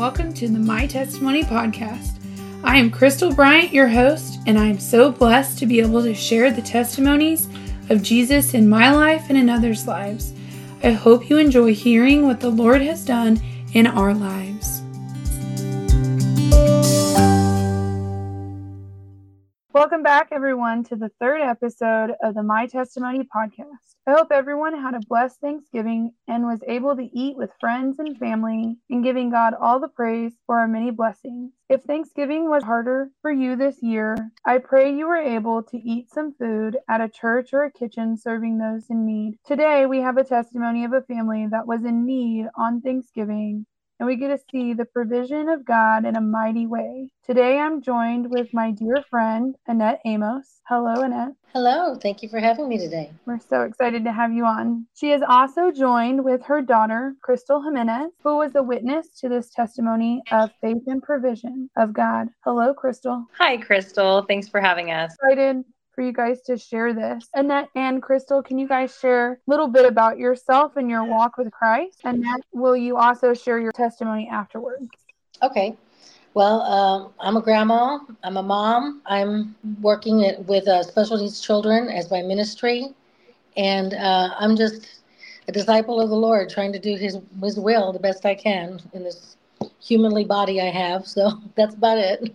welcome to the My Testimony podcast. I am Crystal Bryant, your host, and I am so blessed to be able to share the testimonies of Jesus in my life and in others' lives. I hope you enjoy hearing what the Lord has done in our lives. Welcome back, everyone, to the third episode of the My Testimony podcast. I hope everyone had a blessed Thanksgiving and was able to eat with friends and family and giving God all the praise for our many blessings. If Thanksgiving was harder for you this year, I pray you were able to eat some food at a church or a kitchen serving those in need. Today, we have a testimony of a family that was in need on Thanksgiving, and we get to see the provision of God in a mighty way. Today, I'm joined with my dear friend, Annette Amos. Hello, Annette. Hello. Thank you for having me today. We're so excited to have you on. She is also joined with her daughter, Crystal Jimenez, who was a witness to this testimony of faith and provision of God. Hello, Crystal. Hi, Crystal. Thanks for having us. Excited for you guys to share this. Annette and Crystal, can you guys share a little bit about yourself and your walk with Christ? And then will you also share your testimony afterwards? Okay. Well, I'm a grandma. I'm a mom. I'm working with special needs children as my ministry. And I'm just a disciple of the Lord, trying to do his will the best I can in this humanly body I have. So that's about it.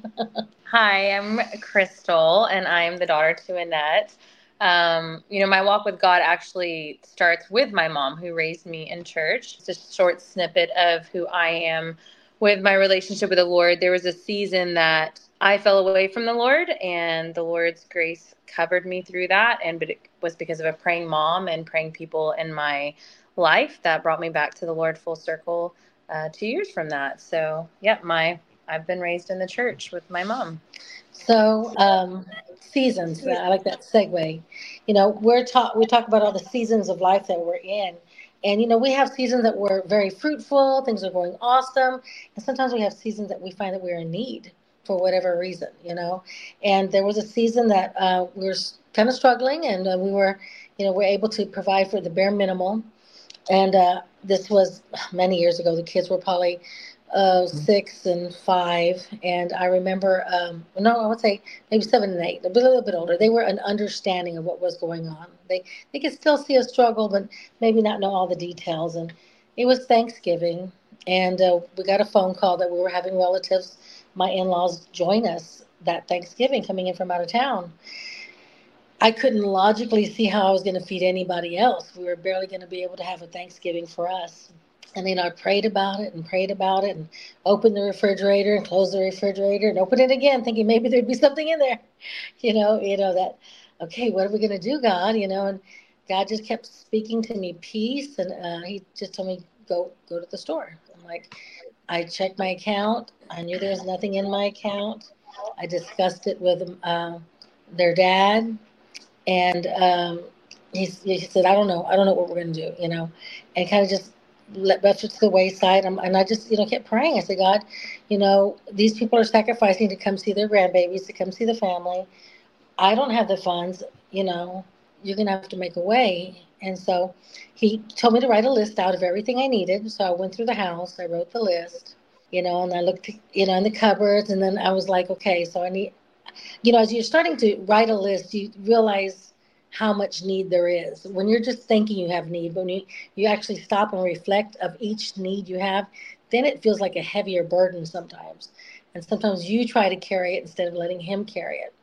Hi, I'm Crystal, and I'm the daughter to Annette. My walk with God actually starts with my mom, who raised me in church. It's a short snippet of who I am with my relationship with the Lord. There was a season that I fell away from the Lord, and the Lord's grace covered me through that. And but it was because of a praying mom and praying people in my life that brought me back to the Lord full circle 2 years from that. So, yeah, I've been raised in the church with my mom. So seasons, I like that segue. We talk about all the seasons of life that we're in. And, we have seasons that were very fruitful. Things are going awesome. And sometimes we have seasons that we find that we're in need for whatever reason, And there was a season that we were kind of struggling, and we were, we're able to provide for the bare minimal. And this was many years ago. The kids were probably 6 and 5, and I remember, I would say maybe 7 and 8, a little bit older. They were an understanding of what was going on. They could still see a struggle, but maybe not know all the details. And it was Thanksgiving, and we got a phone call that we were having relatives, my in-laws, join us that Thanksgiving, coming in from out of town. I couldn't logically see how I was going to feed anybody else. We were barely going to be able to have a Thanksgiving for us. And then I prayed about it and opened the refrigerator and closed the refrigerator and opened it again, thinking maybe there'd be something in there. Okay, what are we going to do, God? And God just kept speaking to me peace. And he just told me, go to the store. I'm like, I checked my account. I knew there was nothing in my account. I discussed it with their dad. And he said, I don't know what we're going to do, and kind of just left it to the wayside. And I just, kept praying. I said, God, these people are sacrificing to come see their grandbabies, to come see the family. I don't have the funds, you're going to have to make a way. And so he told me to write a list out of everything I needed. So I went through the house, I wrote the list, and I looked, in the cupboards. And then I was like, okay, so I need, as you're starting to write a list, you realize how much need there is. When you're just thinking you have need, but when you actually stop and reflect of each need you have, then it feels like a heavier burden sometimes. And sometimes you try to carry it instead of letting him carry it.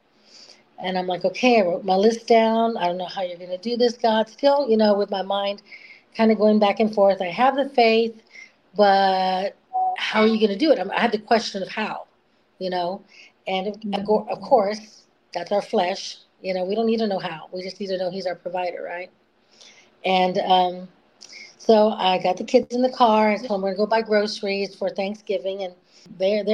And I'm like, okay, I wrote my list down. I don't know how you're going to do this, God. Still, with my mind kind of going back and forth. I have the faith, but how are you going to do it? I had the question of how, And of course, that's our flesh. We don't need to know how. We just need to know he's our provider, right? And so I got the kids in the car. I told them we're going to go buy groceries for Thanksgiving. And they're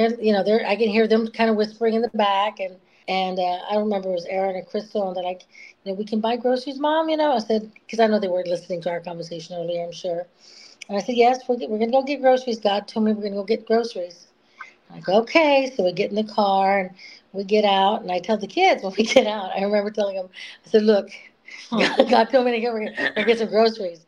I can hear them kind of whispering in the back. And I remember it was Aaron and Crystal. And they're like, we can buy groceries, Mom, I said, because I know they were listening to our conversation earlier, I'm sure. And I said, yes, we're going to go get groceries. God told me we're going to go get groceries. I go, okay. So we get in the car and we get out. And I tell the kids when we get out, I remember telling them, I said, look, God told me to go get some groceries.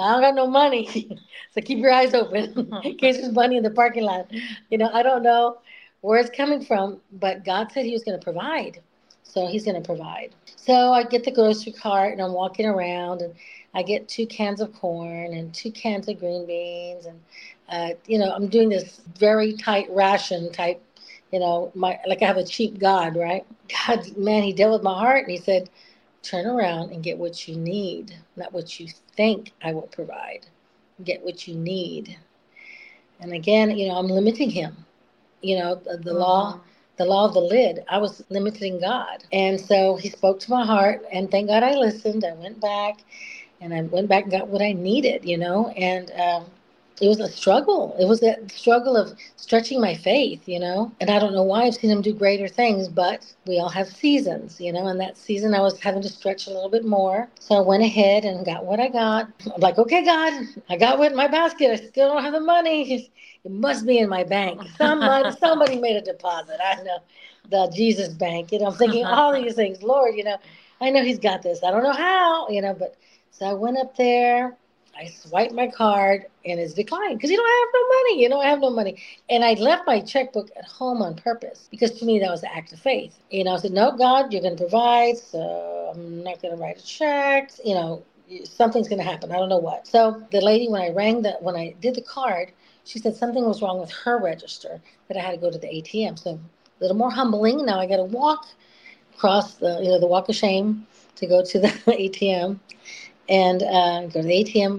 I don't got no money. So keep your eyes open in case there's money in the parking lot. You know, I don't know where it's coming from, but God said he was going to provide. So he's going to provide. So I get the grocery cart and I'm walking around and I get 2 cans of corn and 2 cans of green beans. And, you know, I'm doing this very tight ration type, you know, like I have a cheap God, right? God, man, he dealt with my heart and he said, turn around and get what you need, not what you think I will provide. Get what you need. And again, you know, I'm limiting him. You know, the law of the lid, I was limiting God. And so he spoke to my heart, and thank God I listened. I went back and got what I needed, you know, and it was a struggle. It was that struggle of stretching my faith, you know, and I don't know why. I've seen him do greater things, but we all have seasons, you know, and that season I was having to stretch a little bit more. So I went ahead and got what I got. I'm like, okay, God, I got what in my basket. I still don't have the money. It must be in my bank. Somebody made a deposit. I know, the Jesus bank, you know, I'm thinking all these things, Lord, you know, I know he's got this. I don't know how, you know, but so I went up there. I swiped my card and it's declined because you don't have no money. You know, I have no money. And I left my checkbook at home on purpose because to me, that was an act of faith. You know, I said, no, God, you're going to provide. So I'm not going to write a check. You know, something's going to happen. I don't know what. So the lady, when I did the card, she said something was wrong with her register, that I had to go to the ATM. So a little more humbling. Now I got to walk across the walk of shame to go to the ATM and go to the ATM.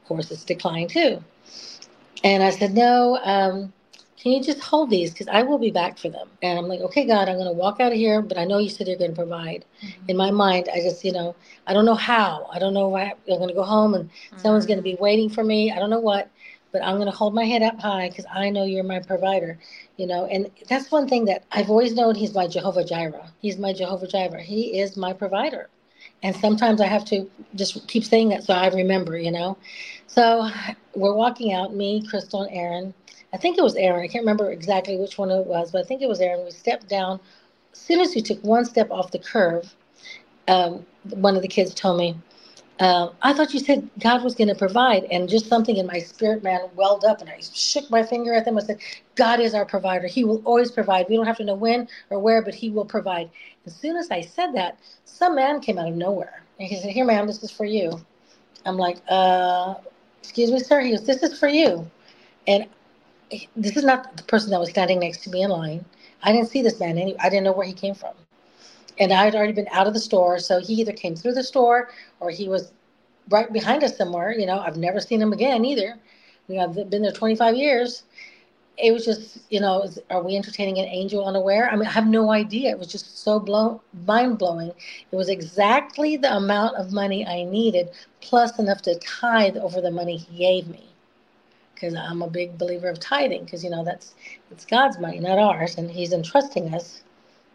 Of course, it's declined too. And I said, no, can you just hold these? Because I will be back for them. And I'm like, okay, God, I'm going to walk out of here, but I know you said you're going to provide. Mm-hmm. In my mind, I just, you know, I don't know how. I don't know why I'm going to go home and someone's going to be waiting for me. I don't know what, but I'm going to hold my head up high because I know you're my provider, you know. And that's one thing that I've always known. He's my Jehovah Jireh. He's my Jehovah Jireh. He is my provider. And sometimes I have to just keep saying that so I remember, you know. So we're walking out, me, Crystal, and Aaron. I think it was Aaron. I can't remember exactly which one it was, but I think it was Aaron. We stepped down. As soon as we took one step off the curve, one of the kids told me, I thought you said God was going to provide. And just something in my spirit, man, welled up. And I shook my finger at them. I said, God is our provider. He will always provide. We don't have to know when or where, but he will provide. As soon as I said that, some man came out of nowhere. And he said, here, ma'am, this is for you. I'm like, excuse me, sir. He goes, this is for you. And this is not the person that was standing next to me in line. I didn't see this man. I didn't know where he came from. And I had already been out of the store, so he either came through the store or he was right behind us somewhere. You know, I've never seen him again either. You know, I've been there 25 years. It was just, you know, are we entertaining an angel unaware? I mean, I have no idea. It was just so mind-blowing. It was exactly the amount of money I needed, plus enough to tithe over the money he gave me. Because I'm a big believer of tithing, because, you know, it's God's money, not ours, and he's entrusting us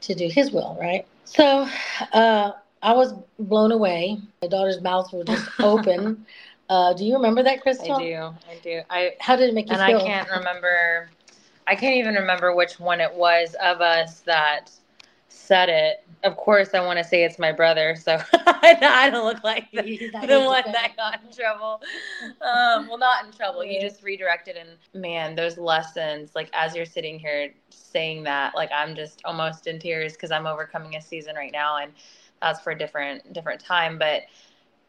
to do his will, right? So I was blown away. My daughter's mouths were just open. Do you remember that, Crystal? I do. How did it make you feel? I can't even remember which one it was of us that said it. Of course, I want to say it's my brother, so I don't look like the one that got in trouble. Well, not in trouble. Yeah. You just redirected, and man, those lessons, like as you're sitting here saying that, like I'm just almost in tears because I'm overcoming a season right now, and that's for a different time. But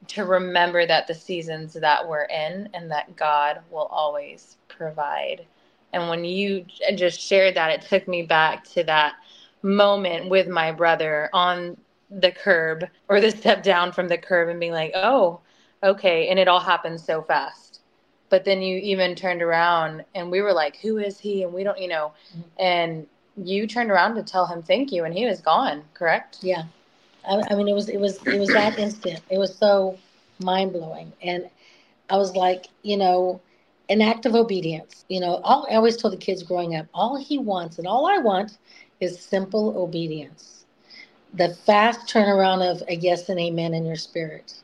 to remember that the seasons that we're in and that God will always provide. And when you just shared that, it took me back to that moment with my brother on the curb, or the step down from the curb, and being like, oh, okay. And it all happened so fast. But then you even turned around and we were like, who is he? And we don't, you know, and you turned around to tell him thank you, and he was gone, correct? Yeah. I mean, it was that instant. It was so mind blowing. And I was like, you know, an act of obedience. You know, I always told the kids growing up, all he wants and all I want is simple obedience. The fast turnaround of a yes and amen in your spirit,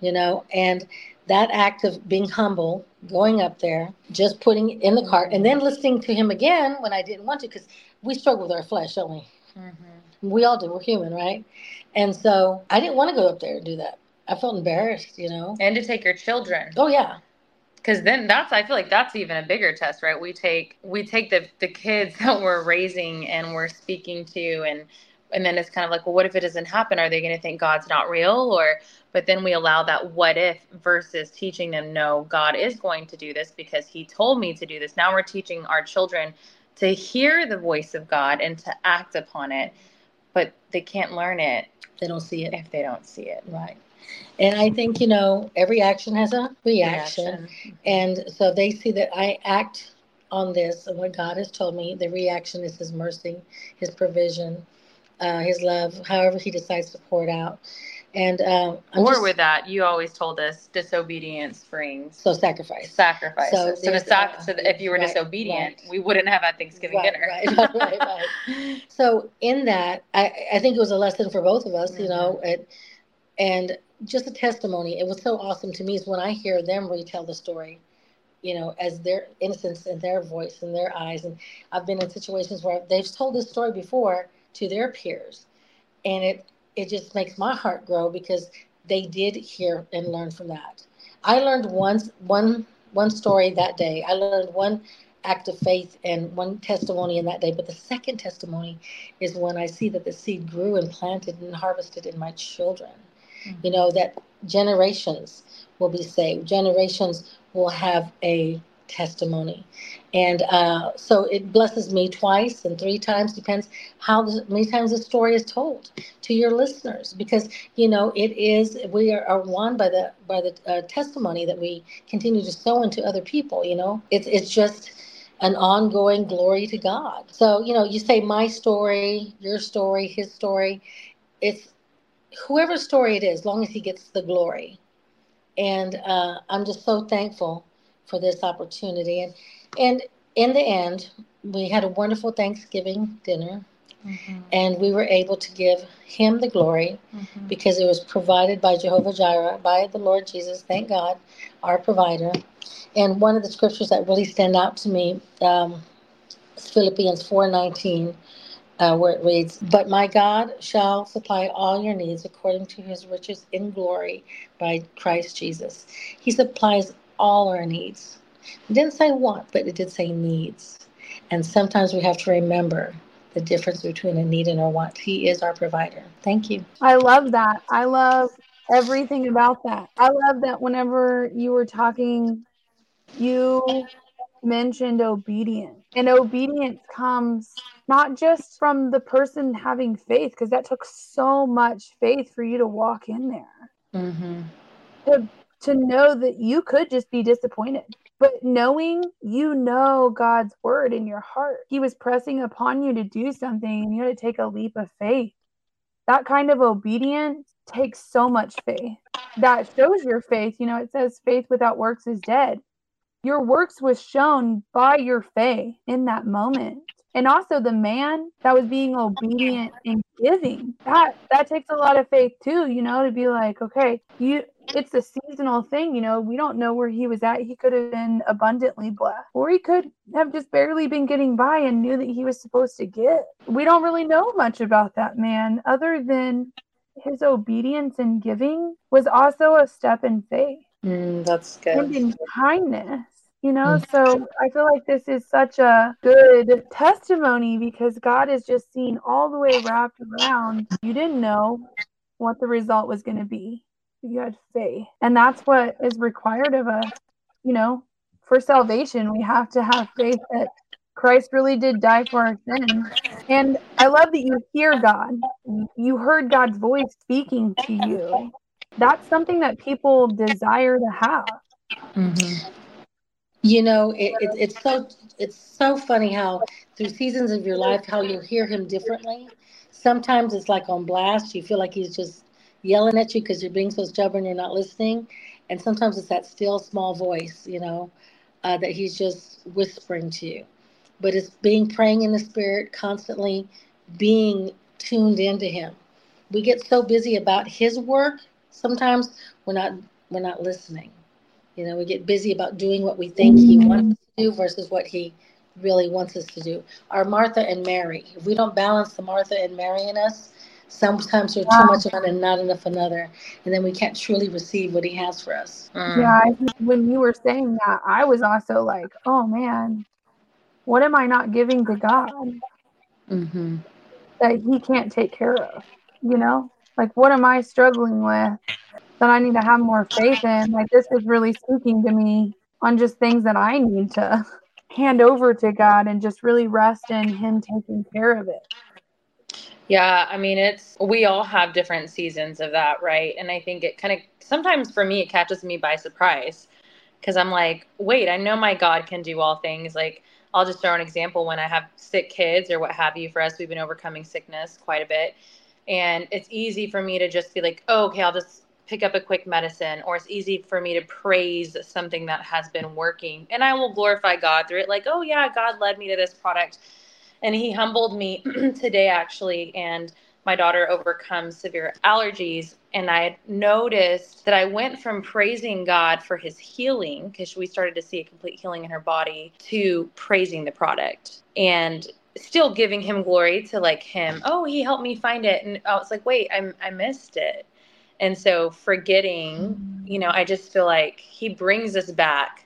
you know, and that act of being humble, going up there, just putting in the cart, and then listening to him again when I didn't want to, because we struggle with our flesh, don't we? Mm-hmm. We all do. We're human, right? And so I didn't want to go up there and do that. I felt embarrassed, you know. And to take your children. Oh, yeah. Because then that's, I feel like that's even a bigger test, right? We take the kids that we're raising and we're speaking to, and then it's kind of like, well, what if it doesn't happen? Are they going to think God's not real? But then we allow that what if versus teaching them, no, God is going to do this because he told me to do this. Now we're teaching our children to hear the voice of God and to act upon it, but they can't learn it. They don't see it. If they don't see it. Right. And I think, you know, every action has a reaction. And so they see that I act on this and what God has told me. The reaction is his mercy, his provision, his love, however he decides to pour it out. And with that, you always told us disobedience brings. So sacrifice. So if you were disobedient, we wouldn't have our Thanksgiving dinner. Right. So in that, I think it was a lesson for both of us, mm-hmm. you know, and just a testimony. It was so awesome to me is when I hear them retell the story, you know, as their innocence and their voice and their eyes. And I've been in situations where they've told this story before to their peers. And it just makes my heart grow because they did hear and learn from that. I learned one story that day. I learned one act of faith and one testimony in that day. But the second testimony is when I see that the seed grew and planted and harvested in my children. You know, that generations will be saved. Generations will have a testimony. And so it blesses me twice and three times, depends how many times the story is told to your listeners. Because, you know, we are won by the testimony that we continue to sow into other people, you know. It's just an ongoing glory to God. So, you know, you say my story, your story, his story. It's whoever's story it is, as long as he gets the glory. And I'm just so thankful for this opportunity. And in the end, we had a wonderful Thanksgiving dinner. Mm-hmm. And we were able to give him the glory mm-hmm. because it was provided by Jehovah Jireh, by the Lord Jesus, thank God, our provider. And one of the scriptures that really stand out to me is Philippians 4:19. Where it reads, "But my God shall supply all your needs according to his riches in glory by Christ Jesus." He supplies all our needs. It didn't say want, but it did say needs. And sometimes we have to remember the difference between a need and a want. He is our provider. Thank you. I love that. I love everything about that. I love that whenever you were talking, you mentioned obedience. And obedience comes not just from the person having faith, because that took so much faith for you to walk in there. Mm-hmm. To know that you could just be disappointed. But knowing you know God's word in your heart, he was pressing upon you to do something and you had to take a leap of faith. That kind of obedience takes so much faith. That shows your faith. You know, it says faith without works is dead. Your works was shown by your faith in that moment. And also the man that was being obedient and giving, that takes a lot of faith too, you know, to be like, okay, it's a seasonal thing. You know, we don't know where he was at. He could have been abundantly blessed, or he could have just barely been getting by and knew that he was supposed to give. We don't really know much about that man other than his obedience and giving was also a step in faith. That's good. And in kindness. You know, so I feel like this is such a good testimony because God has just seen all the way wrapped around. You didn't know what the result was going to be. You had faith. And that's what is required of us. You know, for salvation, we have to have faith that Christ really did die for our sins. And I love that you hear God. You heard God's voice speaking to you. That's something that people desire to have. Mm-hmm. You know, it's so funny how through seasons of your life, how you hear him differently. Sometimes it's like on blast. You feel like he's just yelling at you because you're being so stubborn, you're not listening. And sometimes it's that still small voice, you know, that he's just whispering to you. But it's praying in the spirit, constantly being tuned into him. We get so busy about his work. Sometimes we're not listening. You know, we get busy about doing what we think he wants us to do versus what he really wants us to do. Our Martha and Mary, if we don't balance the Martha and Mary in us, Sometimes there's too much of one and not enough another, and then we can't truly receive what he has for us. Yeah, when you were saying that, I was also like, oh man, what am I not giving to God that he can't take care of? You know, like, what am I struggling with that I need to have more faith in? Like, this is really speaking to me on just things that I need to hand over to God and just really rest in him taking care of it. Yeah, I mean, we all have different seasons of that, right? And I think it kind of, sometimes for me, it catches me by surprise because I'm like, wait, I know my God can do all things. Like, I'll just throw an example. When I have sick kids or what have you, for us, we've been overcoming sickness quite a bit. And it's easy for me to just be like, oh, okay, I'll just pick up a quick medicine, or it's easy for me to praise something that has been working. And I will glorify God through it. Like, oh yeah, God led me to this product. And he humbled me today, actually, and my daughter overcomes severe allergies. And I had noticed that I went from praising God for his healing, because we started to see a complete healing in her body, to praising the product and still giving him glory to like him. Oh, he helped me find it. And I was like, wait, I missed it. And so forgetting, you know, I just feel like he brings us back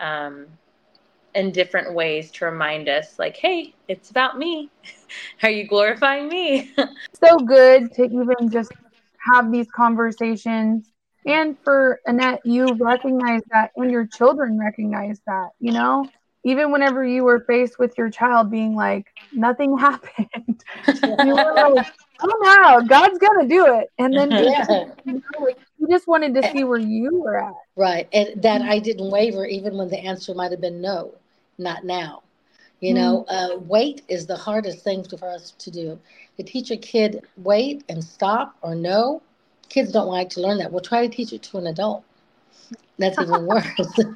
in different ways to remind us, like, hey, it's about me. Are you glorifying me? So good to even just have these conversations. And for Annette, you recognize that, and your children recognize that, you know, even whenever you were faced with your child being like, nothing happened. You were like, oh no, God's going to do it. And then you know, like, you just wanted to see where you were at. Right. And that I didn't waver, even when the answer might have been no, not now. You know, wait is the hardest thing for us to do. To teach a kid wait and stop or no, kids don't like to learn that. We'll try to teach it to an adult. That's even worse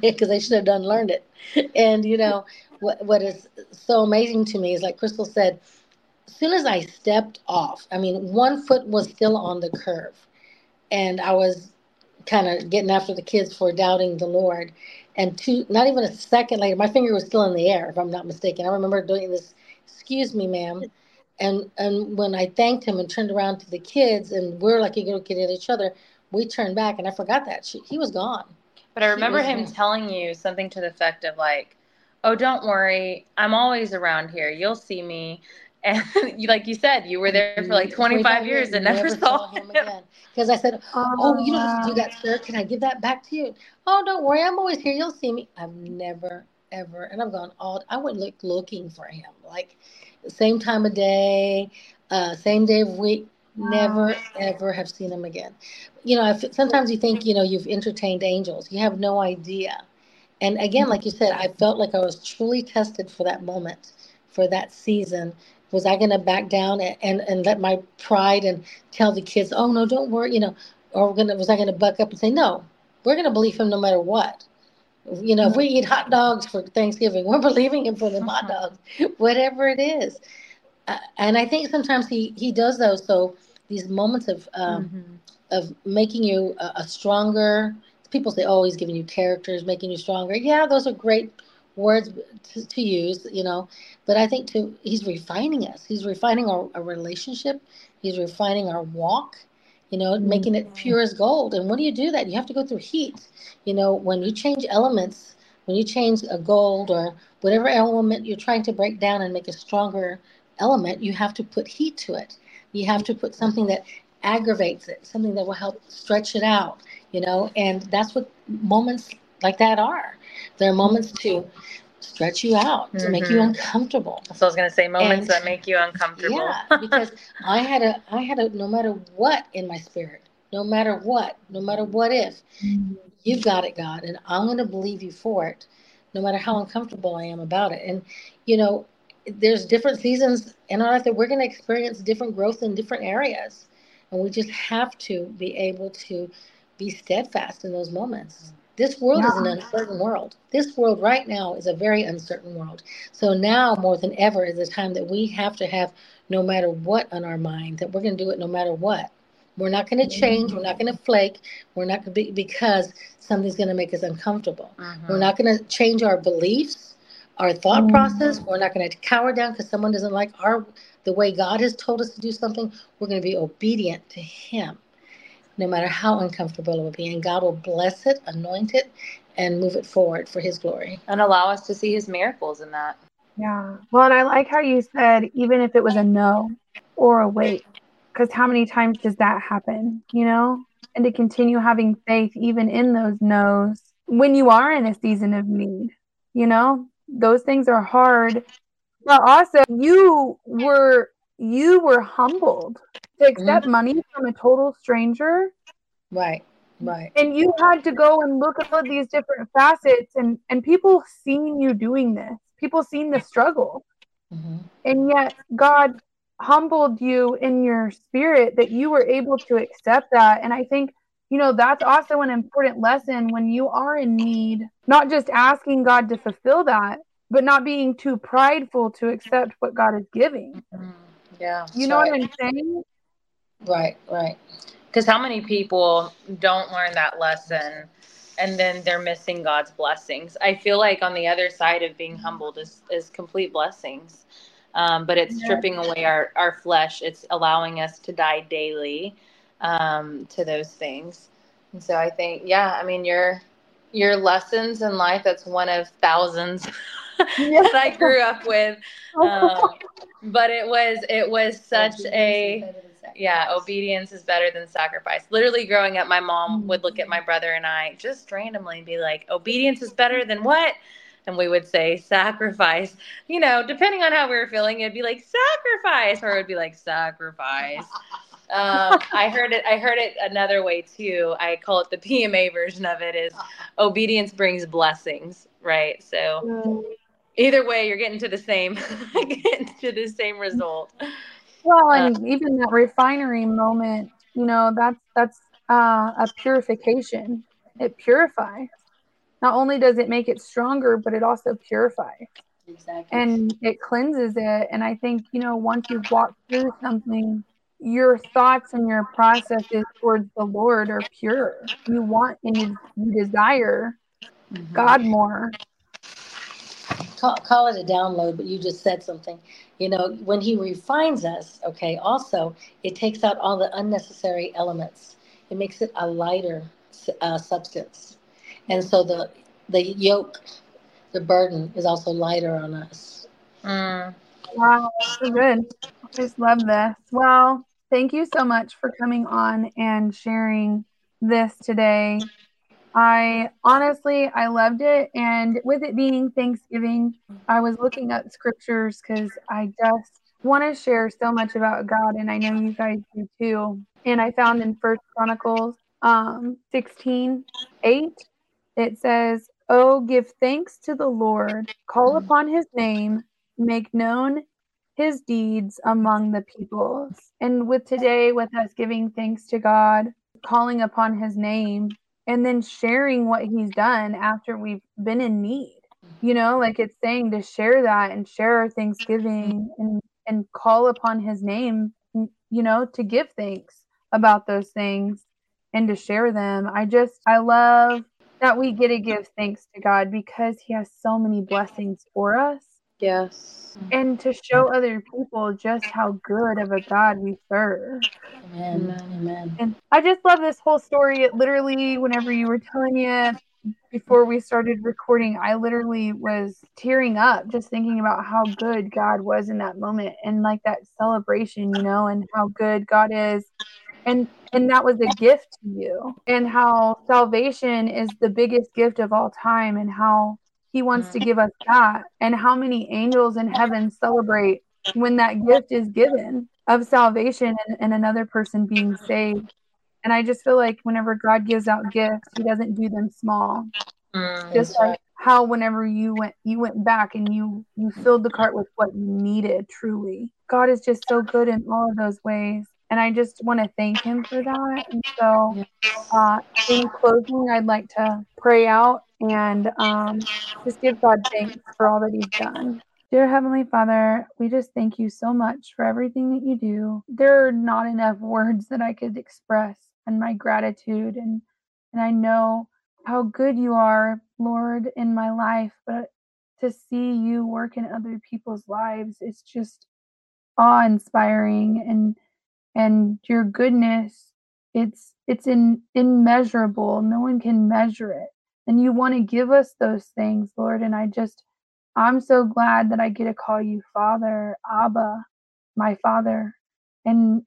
because they should have done learned it. And, you know, what is so amazing to me is, like Crystal said, as soon as I stepped off, I mean, one foot was still on the curve. And I was kind of getting after the kids for doubting the Lord. And not even a second later, my finger was still in the air, if I'm not mistaken. I remember doing this, excuse me, ma'am. And when I thanked him and turned around to the kids, and we're like, you look at each other, we turned back, and I forgot that. He was gone. But I remember him telling you something to the effect of like, oh, don't worry. I'm always around here. You'll see me. And you, like you said, you were there for like 25 years and never saw him again. Because I said, oh, you don't have to do that, sir. Can I give that back to you? Oh, don't worry. I'm always here. You'll see me. I've never, ever. And I've gone all, I went looking for him. Like same time of day, same day of week. Never, ever have seen him again. You know, sometimes you think, you know, you've entertained angels. You have no idea. And again, like you said, I felt like I was truly tested for that moment, for that season. Was I going to back down and let my pride and tell the kids, oh, no, don't worry, you know, or was I going to buck up and say, no, we're going to believe him no matter what. You know, if we eat hot dogs for Thanksgiving, we're believing him for the hot dogs, whatever it is. And I think sometimes he does those. So these moments of making you a stronger, people say, oh, he's giving you characters, making you stronger. Yeah, those are great words to use, you know, but I think he's refining us. He's refining our relationship. He's refining our walk, you know, making it pure as gold. And when do you do that? You have to go through heat. You know, when you change elements, when you change a gold or whatever element you're trying to break down and make it stronger element, you have to put heat to it. You have to put something that aggravates it, something that will help stretch it out, you know, and that's what moments like that are. There are moments to stretch you out, to make you uncomfortable. So I was going to say moments that make you uncomfortable. Yeah, because I had a no matter what in my spirit, no matter what if, you've got it, God, and I'm going to believe you for it, no matter how uncomfortable I am about it. And, you know, there's different seasons in our life that we're going to experience different growth in different areas. And we just have to be able to be steadfast in those moments. This world is an uncertain world. This world right now is a very uncertain world. So now more than ever is the time that we have to have no matter what on our mind, that we're going to do it no matter what. We're not going to change. We're not going to flake. We're not going to because something's going to make us uncomfortable. We're not going to change our beliefs. our thought process. We're not going to cower down because someone doesn't like the way God has told us to do something. We're going to be obedient to him, no matter how uncomfortable it will be. And God will bless it, anoint it, and move it forward for his glory. And allow us to see his miracles in that. Yeah. Well, and I like how you said, even if it was a no or a wait, because how many times does that happen, you know? And to continue having faith, even in those no's, when you are in a season of need, you know, those things are hard. But also, you were humbled to accept money from a total stranger. Right. Right. And you had to go and look at all of these different facets, and people seen you doing this. People seen the struggle. Mm-hmm. And yet God humbled you in your spirit that you were able to accept that. And I think, you know, that's also an important lesson when you are in need, not just asking God to fulfill that, but not being too prideful to accept what God is giving. Mm-hmm. Yeah. You know what I'm saying? Right, right. Because how many people don't learn that lesson and then they're missing God's blessings? I feel like on the other side of being humbled is complete blessings. But it's stripping away our flesh. It's allowing us to die daily to those things. And so I think, yeah, I mean, your lessons in life, that's one of thousands that I grew up with. But it was such obedience is better than sacrifice. Literally growing up, my mom would look at my brother and I just randomly and be like, obedience is better than what? And we would say sacrifice, you know, depending on how we were feeling, it'd be like sacrifice, or it would be like sacrifice. I heard it another way too. I call it the PMA version of it is obedience brings blessings. Right. So either way, you're getting to the same result. Well, and even that refinery moment, you know, that's a purification. It purifies. Not only does it make it stronger, but it also purifies. Exactly. And it cleanses it. And I think, you know, once you've walked through something, your thoughts and your processes towards the Lord are pure. You want and you desire God more. Call it a download, but you just said something. You know, when he refines us, okay, also, it takes out all the unnecessary elements. It makes it a lighter substance. And so the yoke, the burden, is also lighter on us. Wow, so good. I just love this. Well, thank you so much for coming on and sharing this today. I loved it. And with it being Thanksgiving, I was looking up scriptures because I just want to share so much about God. And I know you guys do too. And I found in 1 Chronicles 16:8, it says, "Oh, give thanks to the Lord, call upon his name, make known his deeds among the peoples." And with today, with us giving thanks to God, calling upon his name, and then sharing what he's done after we've been in need, you know, like it's saying to share that and share our Thanksgiving and call upon his name, you know, to give thanks about those things and to share them. I love that we get to give thanks to God because he has so many blessings for us. Yes. And to show other people just how good of a God we serve. Amen. Amen. And I just love this whole story. It literally, whenever you were telling it before we started recording, I literally was tearing up just thinking about how good God was in that moment, and like that celebration, you know, and how good God is. And that was a gift to you, and how salvation is the biggest gift of all time, and how he wants to give us that, and how many angels in heaven celebrate when that gift is given of salvation and another person being saved. And I just feel like whenever God gives out gifts, he doesn't do them small. Just like how whenever you went back and you filled the cart with what you needed, truly. God is just so good in all of those ways. And I just want to thank him for that. And so in closing, I'd like to pray out and just give God thanks for all that he's done. Dear Heavenly Father, we just thank you so much for everything that you do. There are not enough words that I could express and my gratitude. And I know how good you are, Lord, in my life. But to see you work in other people's lives. It's just awe-inspiring, and your goodness, it's immeasurable. No one can measure it. And you want to give us those things, Lord. And I'm so glad that I get to call you Father, Abba, my Father, and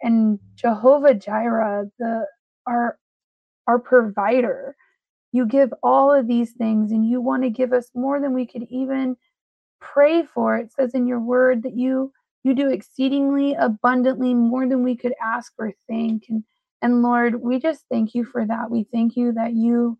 Jehovah Jireh, our provider. You give all of these things, and you want to give us more than we could even pray for. It says in your word that you do exceedingly abundantly more than we could ask or think. And Lord, we just thank you for that. We thank you that you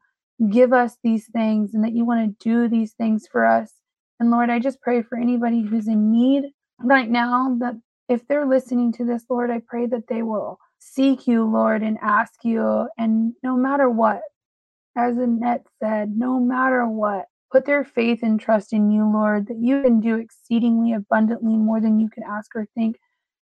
give us these things and that you want to do these things for us. And Lord, I just pray for anybody who's in need right now, that if they're listening to this, Lord, I pray that they will seek you, Lord, and ask you. And no matter what, as Annette said, no matter what, put their faith and trust in you, Lord, that you can do exceedingly abundantly more than you can ask or think.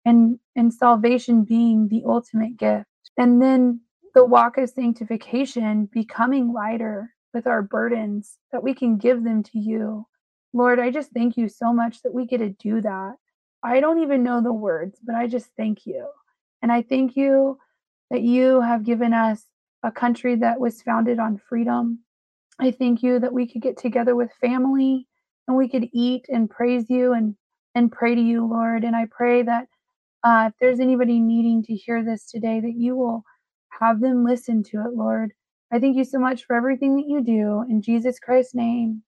And salvation being the ultimate gift. And then the walk of sanctification, becoming lighter with our burdens, that we can give them to you. Lord, I just thank you so much that we get to do that. I don't even know the words, but I just thank you. And I thank you that you have given us a country that was founded on freedom. I thank you that we could get together with family and we could eat and praise you and pray to you, Lord. And I pray that if there's anybody needing to hear this today, that you will have them listen to it, Lord. I thank you so much for everything that you do. In Jesus Christ's name,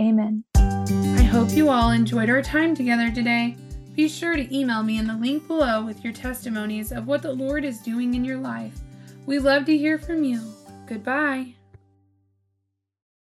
amen. I hope you all enjoyed our time together today. Be sure to email me in the link below with your testimonies of what the Lord is doing in your life. We love to hear from you. Goodbye.